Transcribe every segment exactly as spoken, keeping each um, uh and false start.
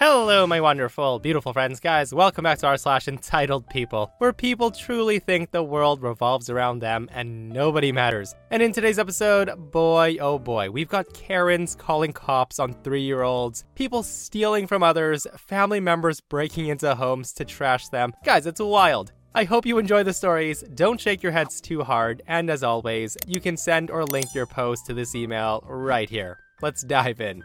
Hello, my wonderful, beautiful friends. Guys, welcome back to r slash entitled people, where people truly think the world revolves around them and nobody matters. And in today's episode, boy, oh boy, we've got Karens calling cops on three-year-olds, people stealing from others, family members breaking into homes to trash them. Guys, it's wild. I hope you enjoy the stories. Don't shake your heads too hard. And as always, you can send or link your post to this email right here. Let's dive in.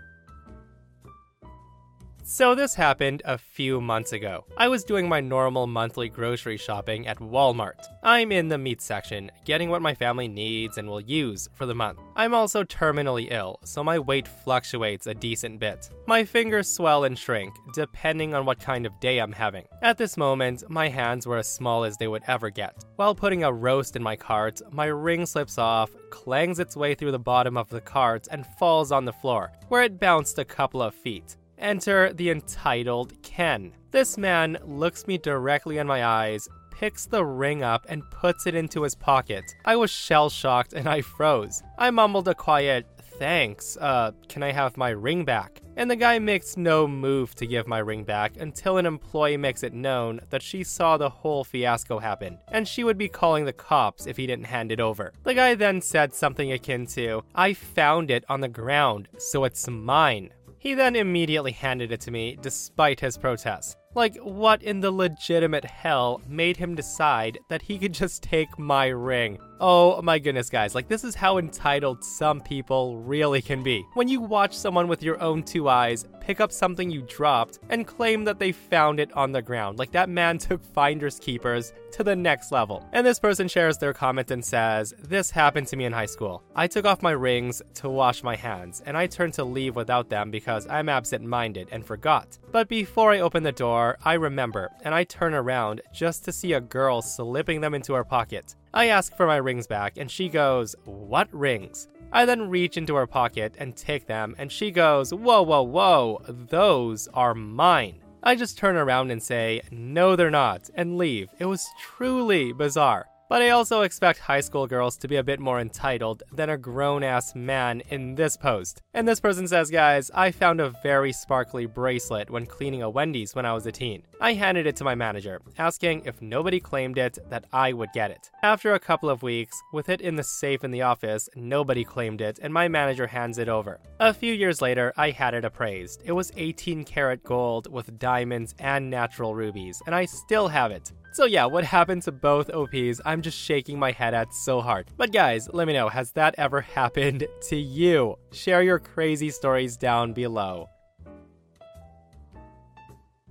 So this happened a few months ago. I was doing my normal monthly grocery shopping at Walmart. I'm in the meat section, getting what my family needs and will use for the month. I'm also terminally ill, so my weight fluctuates a decent bit. My fingers swell and shrink, depending on what kind of day I'm having. At this moment, my hands were as small as they would ever get. While putting a roast in my cart, my ring slips off, clangs its way through the bottom of the cart, and falls on the floor, where it bounced a couple of feet. Enter the entitled Ken. This man looks me directly in my eyes, picks the ring up, and puts it into his pocket. I was shell-shocked and I froze. I mumbled a quiet, thanks, uh, can I have my ring back? And the guy makes no move to give my ring back until an employee makes it known that she saw the whole fiasco happen, and she would be calling the cops if he didn't hand it over. The guy then said something akin to, I found it on the ground, so it's mine. He then immediately handed it to me, despite his protests. Like, what in the legitimate hell made him decide that he could just take my ring? Oh my goodness, guys. Like, this is how entitled some people really can be. When you watch someone with your own two eyes pick up something you dropped and claim that they found it on the ground. Like, that man took finders keepers to the next level. And this person shares their comment and says, this happened to me in high school. I took off my rings to wash my hands, and I turned to leave without them because I'm absent-minded and forgot. But before I opened the door, I remember, and I turn around just to see a girl slipping them into her pocket. I ask for my rings back, and she goes, what rings? I then reach into her pocket and take them, and she goes, whoa, whoa, whoa, those are mine. I just turn around and say, no, they're not, and leave. It was truly bizarre. But I also expect high school girls to be a bit more entitled than a grown-ass man in this post. And this person says, guys, I found a very sparkly bracelet when cleaning a Wendy's when I was a teen. I handed it to my manager, asking if nobody claimed it, that I would get it. After a couple of weeks, with it in the safe in the office, nobody claimed it, and my manager hands it over. A few years later, I had it appraised. It was eighteen karat gold with diamonds and natural rubies, and I still have it. So yeah, what happened to both O Ps, I'm just shaking my head at so hard. But guys, let me know, has that ever happened to you? Share your crazy stories down below.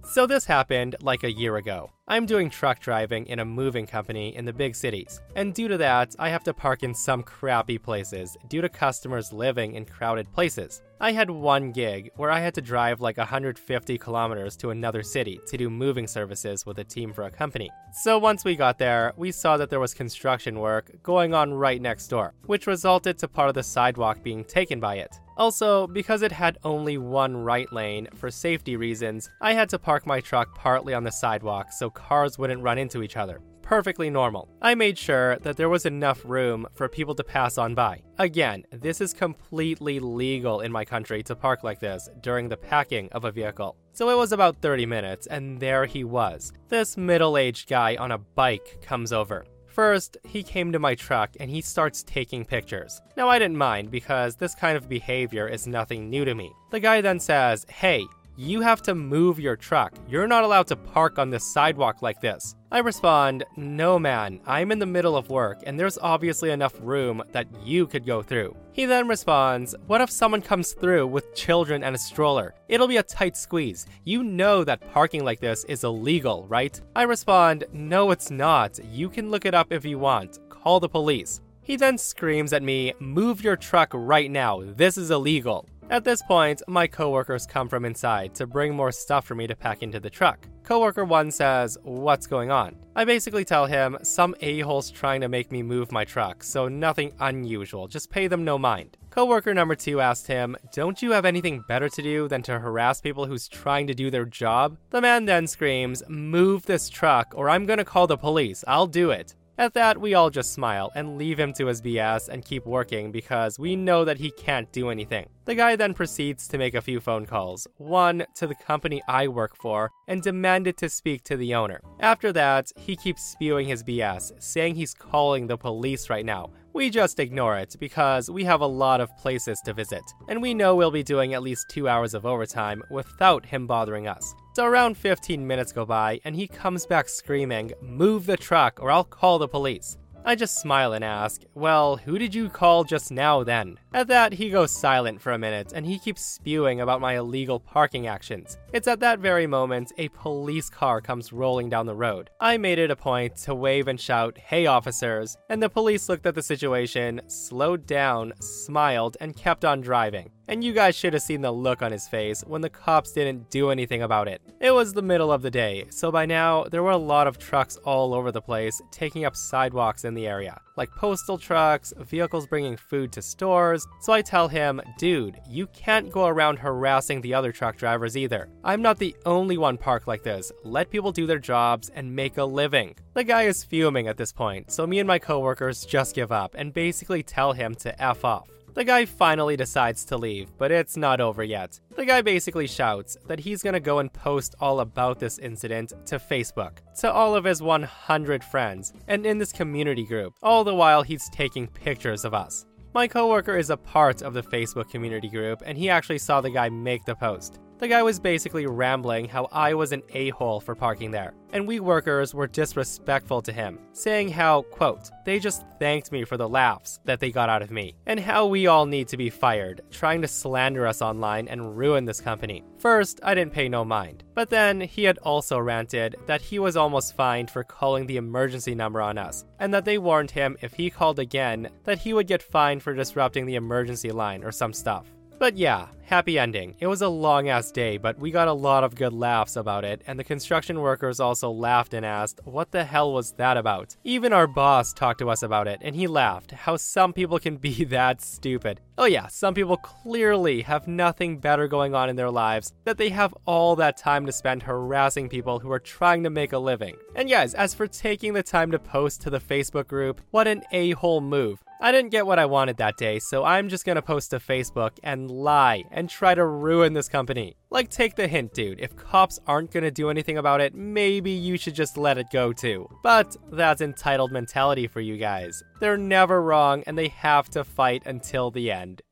So this happened like a year ago. I'm doing truck driving in a moving company in the big cities, and due to that, I have to park in some crappy places due to customers living in crowded places. I had one gig where I had to drive like one hundred fifty kilometers to another city to do moving services with a team for a company. So once we got there, we saw that there was construction work going on right next door, which resulted to part of the sidewalk being taken by it. Also, because it had only one right lane, for safety reasons, I had to park my truck partly on the sidewalk so cars wouldn't run into each other. Perfectly normal. I made sure that there was enough room for people to pass on by. Again, this is completely legal in my country to park like this during the packing of a vehicle. So it was about thirty minutes, and there he was. This middle-aged guy on a bike comes over. First, he came to my truck and he starts taking pictures. Now, I didn't mind because this kind of behavior is nothing new to me. The guy then says, hey, you have to move your truck. You're not allowed to park on this sidewalk like this. I respond, no man, I'm in the middle of work and there's obviously enough room that you could go through. He then responds, what if someone comes through with children and a stroller? It'll be a tight squeeze. You know that parking like this is illegal, right? I respond, no, it's not. You can look it up if you want. Call the police. He then screams at me, move your truck right now. This is illegal. At this point, my coworkers come from inside to bring more stuff for me to pack into the truck. Coworker one says, "What's going on?" I basically tell him, some a-hole's trying to make me move my truck, so nothing unusual, just pay them no mind. Coworker number two asked him, "Don't you have anything better to do than to harass people who's trying to do their job?" The man then screams, "Move this truck or I'm gonna call the police, I'll do it." At that, we all just smile and leave him to his B S and keep working because we know that he can't do anything. The guy then proceeds to make a few phone calls, one to the company I work for, and demanded to speak to the owner. After that, he keeps spewing his B S, saying he's calling the police right now. We just ignore it because we have a lot of places to visit, and we know we'll be doing at least two hours of overtime without him bothering us. So around fifteen minutes go by, and he comes back screaming, "Move the truck or I'll call the police." I just smile and ask, "Well, who did you call just now then?" At that, he goes silent for a minute, and he keeps spewing about my illegal parking actions. It's at that very moment, a police car comes rolling down the road. I made it a point to wave and shout, "Hey officers," and the police looked at the situation, slowed down, smiled, and kept on driving. And you guys should have seen the look on his face when the cops didn't do anything about it. It was the middle of the day, so by now, there were a lot of trucks all over the place taking up sidewalks in the area, like postal trucks, vehicles bringing food to stores. So I tell him, "Dude, you can't go around harassing the other truck drivers either. I'm not the only one parked like this. Let people do their jobs and make a living." The guy is fuming at this point, so me and my coworkers just give up and basically tell him to F off. The guy finally decides to leave, but it's not over yet. The guy basically shouts that he's gonna go and post all about this incident to Facebook, to all of his one hundred friends, and in this community group, all the while he's taking pictures of us. My coworker is a part of the Facebook community group, and he actually saw the guy make the post. The guy was basically rambling how I was an a-hole for parking there, and we workers were disrespectful to him, saying how, quote, "they just thanked me for the laughs that they got out of me," and how we all need to be fired, trying to slander us online and ruin this company. First, I didn't pay no mind, but then he had also ranted that he was almost fined for calling the emergency number on us, and that they warned him if he called again that he would get fined for disrupting the emergency line or some stuff. But yeah, happy ending. It was a long-ass day, but we got a lot of good laughs about it, and the construction workers also laughed and asked, "What the hell was that about?" Even our boss talked to us about it, and he laughed, how some people can be that stupid. Oh yeah, some people clearly have nothing better going on in their lives, that they have all that time to spend harassing people who are trying to make a living. And guys, as for taking the time to post to the Facebook group, what an a-hole move. I didn't get what I wanted that day, so I'm just gonna post to Facebook and lie and try to ruin this company. Like, take the hint, dude. If cops aren't gonna do anything about it, maybe you should just let it go too. But that's entitled mentality for you guys. They're never wrong, and they have to fight until the end.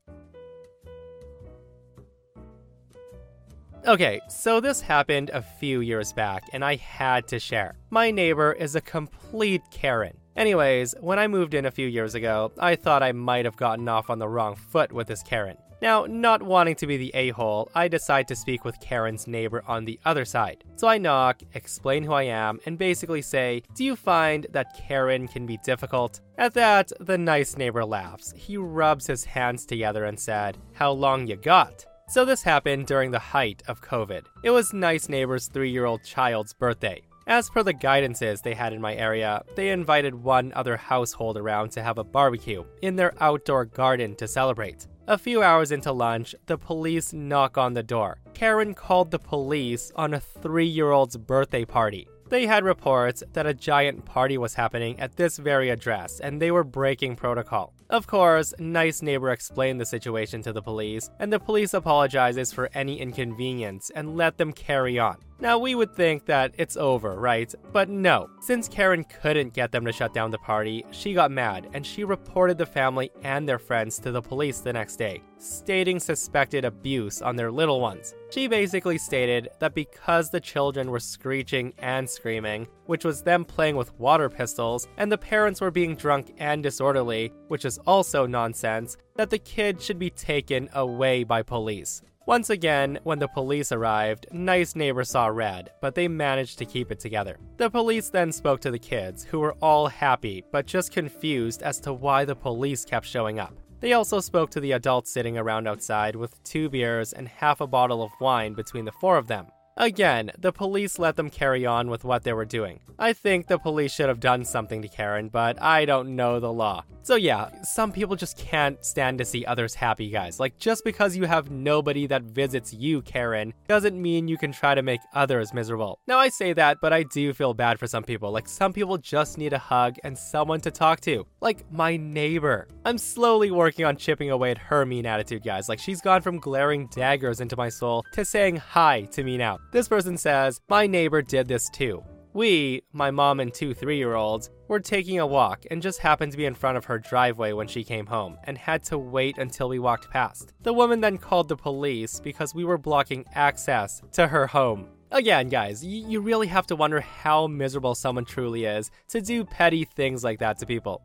Okay, so this happened a few years back, and I had to share. My neighbor is a complete Karen. Anyways, when I moved in a few years ago, I thought I might have gotten off on the wrong foot with this Karen. Now, not wanting to be the a-hole, I decide to speak with Karen's neighbor on the other side. So I knock, explain who I am, and basically say, "Do you find that Karen can be difficult?" At that, the nice neighbor laughs. He rubs his hands together and said, "How long you got?" So this happened during the height of COVID. It was nice neighbor's three-year-old child's birthday. As per the guidances they had in my area, they invited one other household around to have a barbecue in their outdoor garden to celebrate. A few hours into lunch, the police knock on the door. Karen called the police on a three-year-old's birthday party. They had reports that a giant party was happening at this very address, and they were breaking protocol. Of course, nice neighbor explained the situation to the police, and the police apologizes for any inconvenience and let them carry on. Now, we would think that it's over, right? But no. Since Karen couldn't get them to shut down the party, she got mad, and she reported the family and their friends to the police the next day, stating suspected abuse on their little ones. She basically stated that because the children were screeching and screaming, which was them playing with water pistols, and the parents were being drunk and disorderly, which is also nonsense, that the kid should be taken away by police. Once again, when the police arrived, nice neighbor saw red, but they managed to keep it together. The police then spoke to the kids, who were all happy, but just confused as to why the police kept showing up. They also spoke to the adults sitting around outside with two beers and half a bottle of wine between the four of them. Again, the police let them carry on with what they were doing. I think the police should have done something to Karen, but I don't know the law. So yeah, some people just can't stand to see others happy, guys. Like, just because you have nobody that visits you, Karen, doesn't mean you can try to make others miserable. Now, I say that, but I do feel bad for some people. Like, some people just need a hug and someone to talk to. Like, my neighbor. I'm slowly working on chipping away at her mean attitude, guys. Like, she's gone from glaring daggers into my soul to saying hi to me now. This person says, my neighbor did this too. We, my mom and two three-year-olds, were taking a walk and just happened to be in front of her driveway when she came home and had to wait until we walked past. The woman then called the police because we were blocking access to her home. Again, guys, y- you really have to wonder how miserable someone truly is to do petty things like that to people.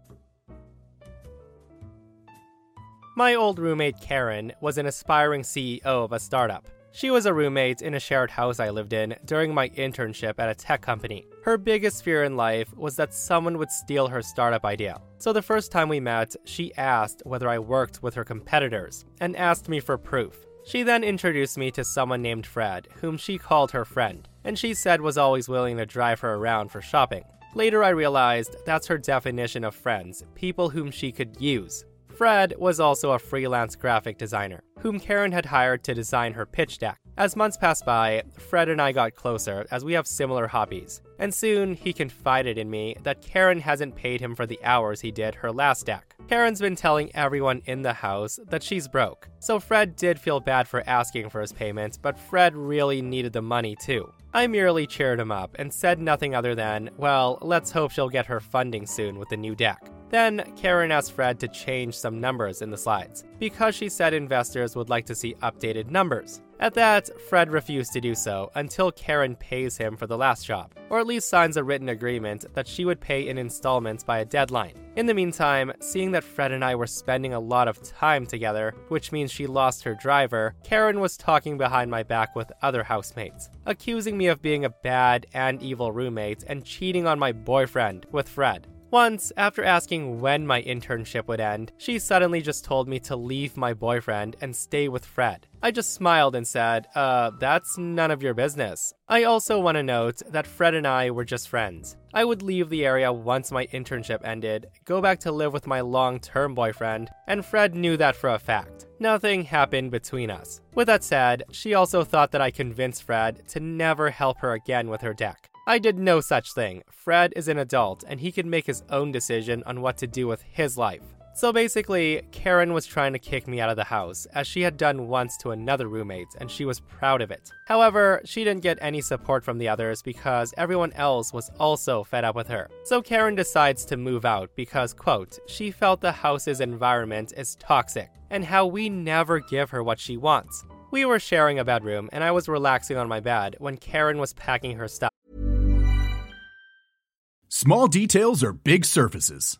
My old roommate Karen was an aspiring C E O of a startup. She was a roommate in a shared house I lived in during my internship at a tech company. Her biggest fear in life was that someone would steal her startup idea. So the first time we met, she asked whether I worked with her competitors and asked me for proof. She then introduced me to someone named Fred, whom she called her friend, and she said was always willing to drive her around for shopping. Later, I realized that's her definition of friends, people whom she could use. Fred was also a freelance graphic designer, whom Karen had hired to design her pitch deck. As months passed by, Fred and I got closer as we have similar hobbies, and soon he confided in me that Karen hasn't paid him for the hours he did her last deck. Karen's been telling everyone in the house that she's broke, so Fred did feel bad for asking for his payment, but Fred really needed the money too. I merely cheered him up and said nothing other than, well, let's hope she'll get her funding soon with the new deck. Then, Karen asked Fred to change some numbers in the slides, because she said investors would like to see updated numbers. At that, Fred refused to do so until Karen pays him for the last job, or at least signs a written agreement that she would pay in installments by a deadline. In the meantime, seeing that Fred and I were spending a lot of time together, which means she lost her driver, Karen was talking behind my back with other housemates, accusing me of being a bad and evil roommate and cheating on my boyfriend with Fred. Once, after asking when my internship would end, she suddenly just told me to leave my boyfriend and stay with Fred. I just smiled and said, uh, that's none of your business. I also want to note that Fred and I were just friends. I would leave the area once my internship ended, go back to live with my long-term boyfriend, and Fred knew that for a fact. Nothing happened between us. With that said, she also thought that I convinced Fred to never help her again with her deck. I did no such thing. Fred is an adult, and he can make his own decision on what to do with his life. So basically, Karen was trying to kick me out of the house, as she had done once to another roommate, and she was proud of it. However, she didn't get any support from the others because everyone else was also fed up with her. So Karen decides to move out because, quote, she felt the house's environment is toxic, and how we never give her what she wants. We were sharing a bedroom, and I was relaxing on my bed when Karen was packing her stuff. Small details are big surfaces,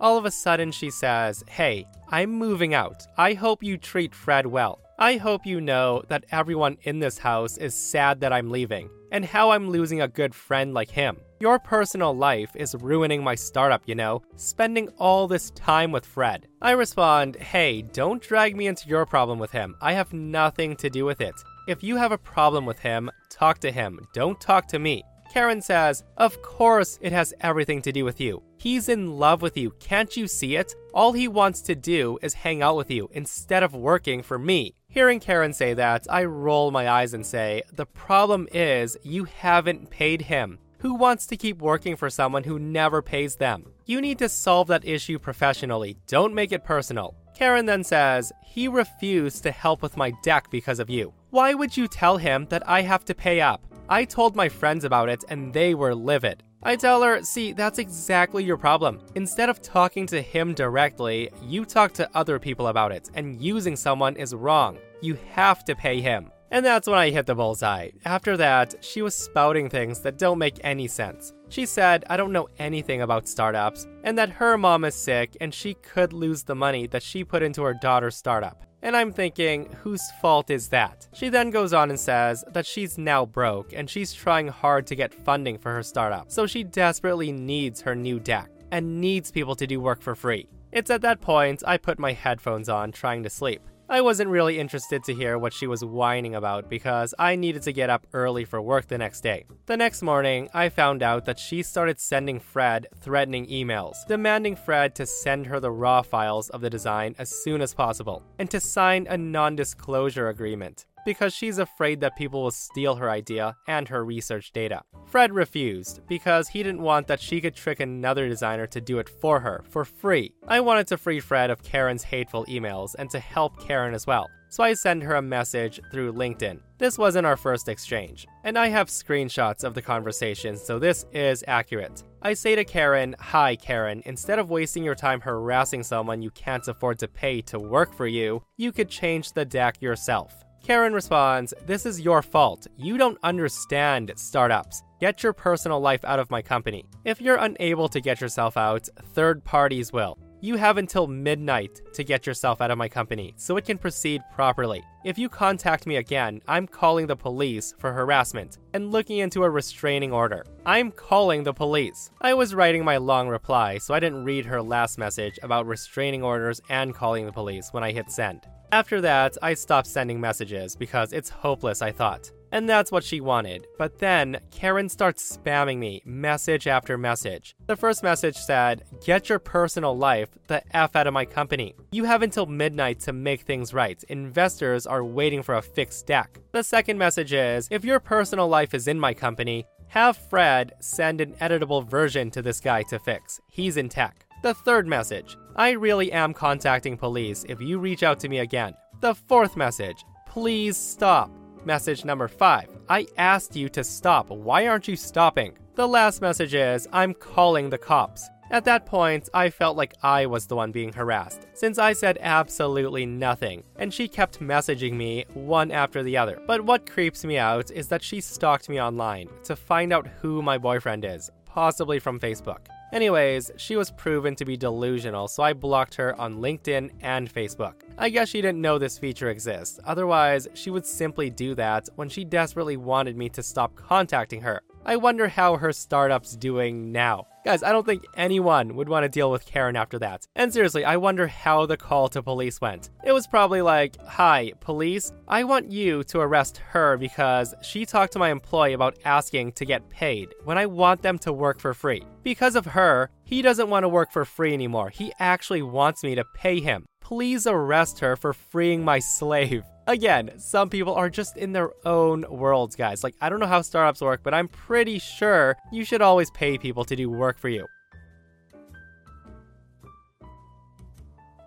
All of a sudden she says, hey, I'm moving out. I hope you treat Fred well. I hope you know that everyone in this house is sad that I'm leaving and how I'm losing a good friend like him. Your personal life is ruining my startup, you know, spending all this time with Fred. I respond, hey, don't drag me into your problem with him. I have nothing to do with it. If you have a problem with him, talk to him. Don't talk to me. Karen says, "Of course it has everything to do with you. He's in love with you. Can't you see it? All he wants to do is hang out with you instead of working for me." Hearing Karen say that, I roll my eyes and say, the problem is you haven't paid him. Who wants to keep working for someone who never pays them? You need to solve that issue professionally. Don't make it personal. Karen then says, "He refused to help with my deck because of you. Why would you tell him that I have to pay up? I told my friends about it and they were livid." I tell her, see, that's exactly your problem. Instead of talking to him directly, you talk to other people about it, and using someone is wrong. You have to pay him. And that's when I hit the bullseye. After that, she was spouting things that don't make any sense. She said, "I don't know anything about startups," and that her mom is sick and she could lose the money that she put into her daughter's startup. And I'm thinking, whose fault is that? She then goes on and says that she's now broke and she's trying hard to get funding for her startup, so she desperately needs her new deck and needs people to do work for free. It's at that point I put my headphones on, trying to sleep. I wasn't really interested to hear what she was whining about because I needed to get up early for work the next day. The next morning, I found out that she started sending Fred threatening emails, demanding Fred to send her the raw files of the design as soon as possible and to sign a non-disclosure agreement, because she's afraid that people will steal her idea and her research data. Fred refused because he didn't want that she could trick another designer to do it for her, for free. I wanted to free Fred of Karen's hateful emails and to help Karen as well, so I send her a message through LinkedIn. This wasn't our first exchange, and I have screenshots of the conversation, so this is accurate. I say to Karen, "Hi Karen, instead of wasting your time harassing someone you can't afford to pay to work for you, you could change the deck yourself." Karen responds, "This is your fault. You don't understand startups. Get your personal life out of my company. If you're unable to get yourself out, third parties will. You have until midnight to get yourself out of my company so it can proceed properly. If you contact me again, I'm calling the police for harassment and looking into a restraining order. I'm calling the police." I was writing my long reply, so I didn't read her last message about restraining orders and calling the police when I hit send. After that, I stopped sending messages because it's hopeless, I thought. And that's what she wanted. But then, Karen starts spamming me, message after message. The first message said, "Get your personal life the F out of my company. You have until midnight to make things right. Investors are waiting for a fixed deck." The second message is, "If your personal life is in my company, have Fred send an editable version to this guy to fix. He's in tech." The third message, "I really am contacting police if you reach out to me again." The fourth message, "Please stop." Message number five, "I asked you to stop. Why aren't you stopping?" The last message is, "I'm calling the cops." At that point, I felt like I was the one being harassed, since I said absolutely nothing, and she kept messaging me one after the other. But what creeps me out is that she stalked me online to find out who my boyfriend is, possibly from Facebook. Anyways, she was proven to be delusional, so I blocked her on LinkedIn and Facebook. I guess she didn't know this feature exists, otherwise she would simply do that when she desperately wanted me to stop contacting her. I wonder how her startup's doing now. Guys, I don't think anyone would want to deal with Karen after that. And seriously, I wonder how the call to police went. It was probably like, "Hi, police, I want you to arrest her because she talked to my employee about asking to get paid when I want them to work for free. Because of her, he doesn't want to work for free anymore. He actually wants me to pay him. Please arrest her for freeing my slave." Again, some people are just in their own worlds, guys. Like, I don't know how startups work, but I'm pretty sure you should always pay people to do work for you.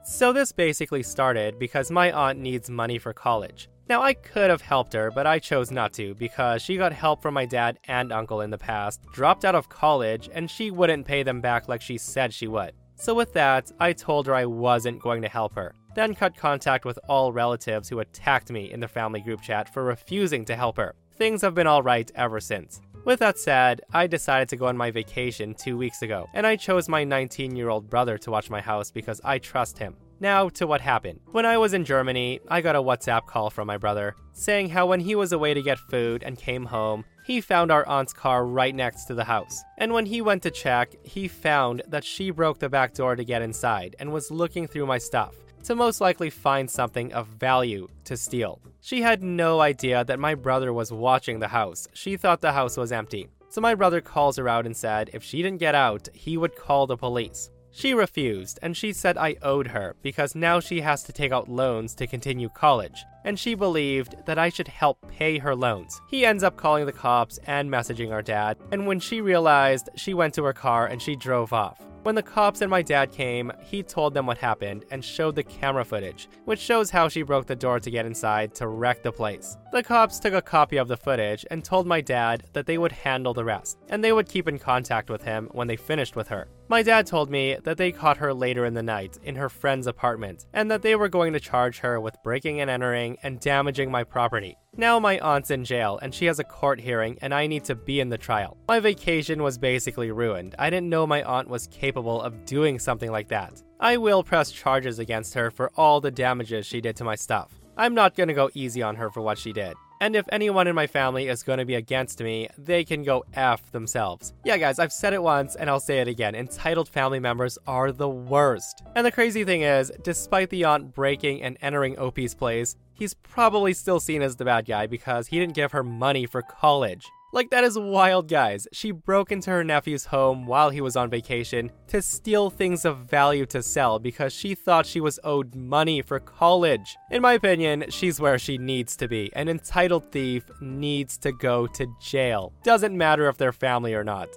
So this basically started because my aunt needs money for college. Now, I could have helped her, but I chose not to because she got help from my dad and uncle in the past, dropped out of college, and she wouldn't pay them back like she said she would. So with that, I told her I wasn't going to help her, then cut contact with all relatives who attacked me in the family group chat for refusing to help her. Things have been all right ever since. With that said, I decided to go on my vacation two weeks ago, and I chose my nineteen-year-old brother to watch my house because I trust him. Now to what happened. When I was in Germany, I got a WhatsApp call from my brother saying how when he was away to get food and came home, he found our aunt's car right next to the house. And when he went to check, he found that she broke the back door to get inside and was looking through my stuff to most likely find something of value to steal. She had no idea that my brother was watching the house. She thought the house was empty. So my brother calls her out and said if she didn't get out, he would call the police. She refused, and she said I owed her because now she has to take out loans to continue college, and she believed that I should help pay her loans. He ends up calling the cops and messaging our dad, and when she realized, she went to her car and she drove off. When the cops and my dad came, he told them what happened and showed the camera footage, which shows how she broke the door to get inside to wreck the place. The cops took a copy of the footage and told my dad that they would handle the rest, and they would keep in contact with him when they finished with her. My dad told me that they caught her later in the night in her friend's apartment and that they were going to charge her with breaking and entering and damaging my property. Now my aunt's in jail and she has a court hearing and I need to be in the trial. My vacation was basically ruined. I didn't know my aunt was capable of doing something like that. I will press charges against her for all the damages she did to my stuff. I'm not going to go easy on her for what she did. And if anyone in my family is going to be against me, they can go F themselves. Yeah, guys, I've said it once and I'll say it again. Entitled family members are the worst. And the crazy thing is, despite the aunt breaking and entering O P's place, he's probably still seen as the bad guy because he didn't give her money for college. Like, that is wild, guys. She broke into her nephew's home while he was on vacation to steal things of value to sell because she thought she was owed money for college. In my opinion, she's where she needs to be. An entitled thief needs to go to jail. Doesn't matter if they're family or not.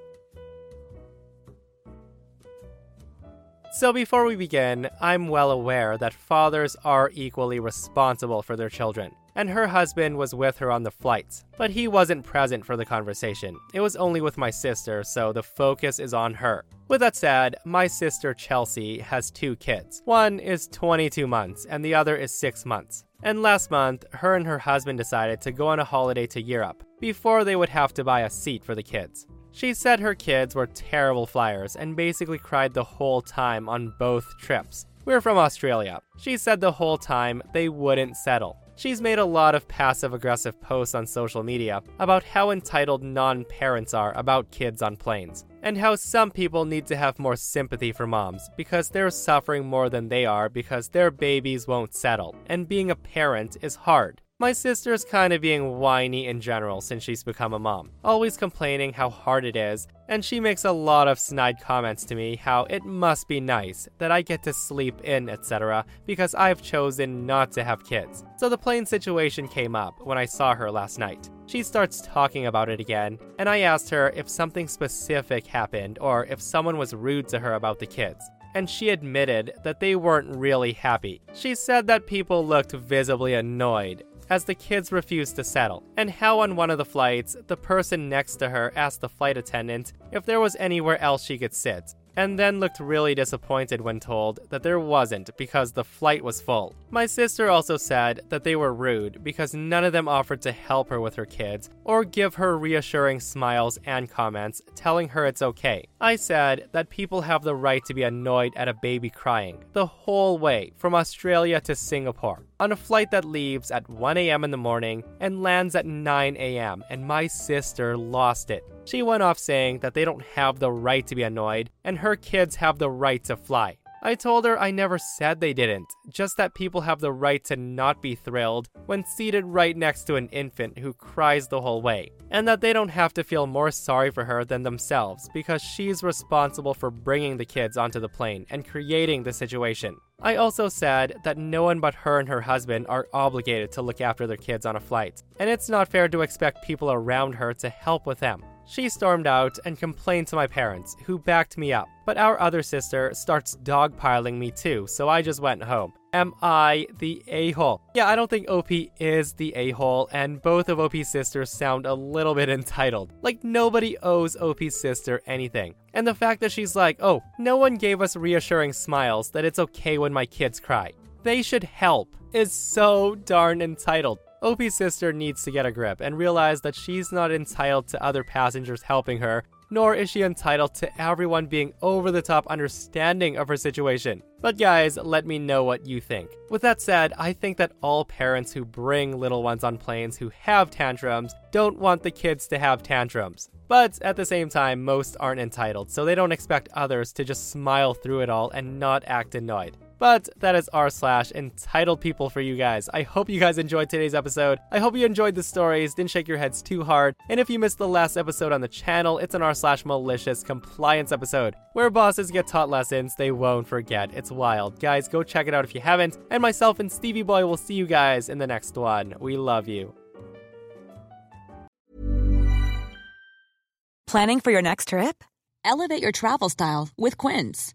So before we begin, I'm well aware that fathers are equally responsible for their children. And her husband was with her on the flights, but he wasn't present for the conversation. It was only with my sister, so the focus is on her. With that said, my sister Chelsea has two kids. One is twenty-two months and the other is six months. And last month, her and her husband decided to go on a holiday to Europe before they would have to buy a seat for the kids. She said her kids were terrible flyers and basically cried the whole time on both trips. We're from Australia. She said the whole time they wouldn't settle. She's made a lot of passive-aggressive posts on social media about how entitled non-parents are about kids on planes, and how some people need to have more sympathy for moms because they're suffering more than they are because their babies won't settle, and being a parent is hard. My sister's kind of being whiny in general since she's become a mom, always complaining how hard it is, and she makes a lot of snide comments to me how it must be nice that I get to sleep in, et cetera because I've chosen not to have kids. So the plane situation came up when I saw her last night. She starts talking about it again, and I asked her if something specific happened or if someone was rude to her about the kids. And she admitted that they weren't really happy. She said that people looked visibly annoyed as the kids refused to settle, and how on one of the flights, the person next to her asked the flight attendant if there was anywhere else she could sit, and then looked really disappointed when told that there wasn't because the flight was full. My sister also said that they were rude because none of them offered to help her with her kids or give her reassuring smiles and comments telling her it's okay. I said that people have the right to be annoyed at a baby crying the whole way from Australia to Singapore on a flight that leaves at one a.m. in the morning and lands at nine a.m. and my sister lost it. She went off saying that they don't have the right to be annoyed and her kids have the right to fly. I told her I never said they didn't, just that people have the right to not be thrilled when seated right next to an infant who cries the whole way, and that they don't have to feel more sorry for her than themselves because she's responsible for bringing the kids onto the plane and creating the situation. I also said that no one but her and her husband are obligated to look after their kids on a flight, and it's not fair to expect people around her to help with them. She stormed out and complained to my parents, who backed me up. But our other sister starts dogpiling me too, so I just went home. Am I the a-hole? Yeah, I don't think O P is the a-hole, and both of O P's sisters sound a little bit entitled. Like, nobody owes O P's sister anything. And the fact that she's like, oh, no one gave us reassuring smiles that it's okay when my kids cry. They should help, is so darn entitled. O P's sister needs to get a grip and realize that she's not entitled to other passengers helping her, nor is she entitled to everyone being over-the-top understanding of her situation. But guys, let me know what you think. With that said, I think that all parents who bring little ones on planes who have tantrums don't want the kids to have tantrums. But at the same time, most aren't entitled, so they don't expect others to just smile through it all and not act annoyed. But that is r slash entitled people for you guys. I hope you guys enjoyed today's episode. I hope you enjoyed the stories, didn't shake your heads too hard. And if you missed the last episode on the channel, it's an r slash malicious compliance episode where bosses get taught lessons they won't forget. It's wild. Guys, go check it out if you haven't. And myself and Stevie Boy will see you guys in the next one. We love you. Planning for your next trip? Elevate your travel style with Quince.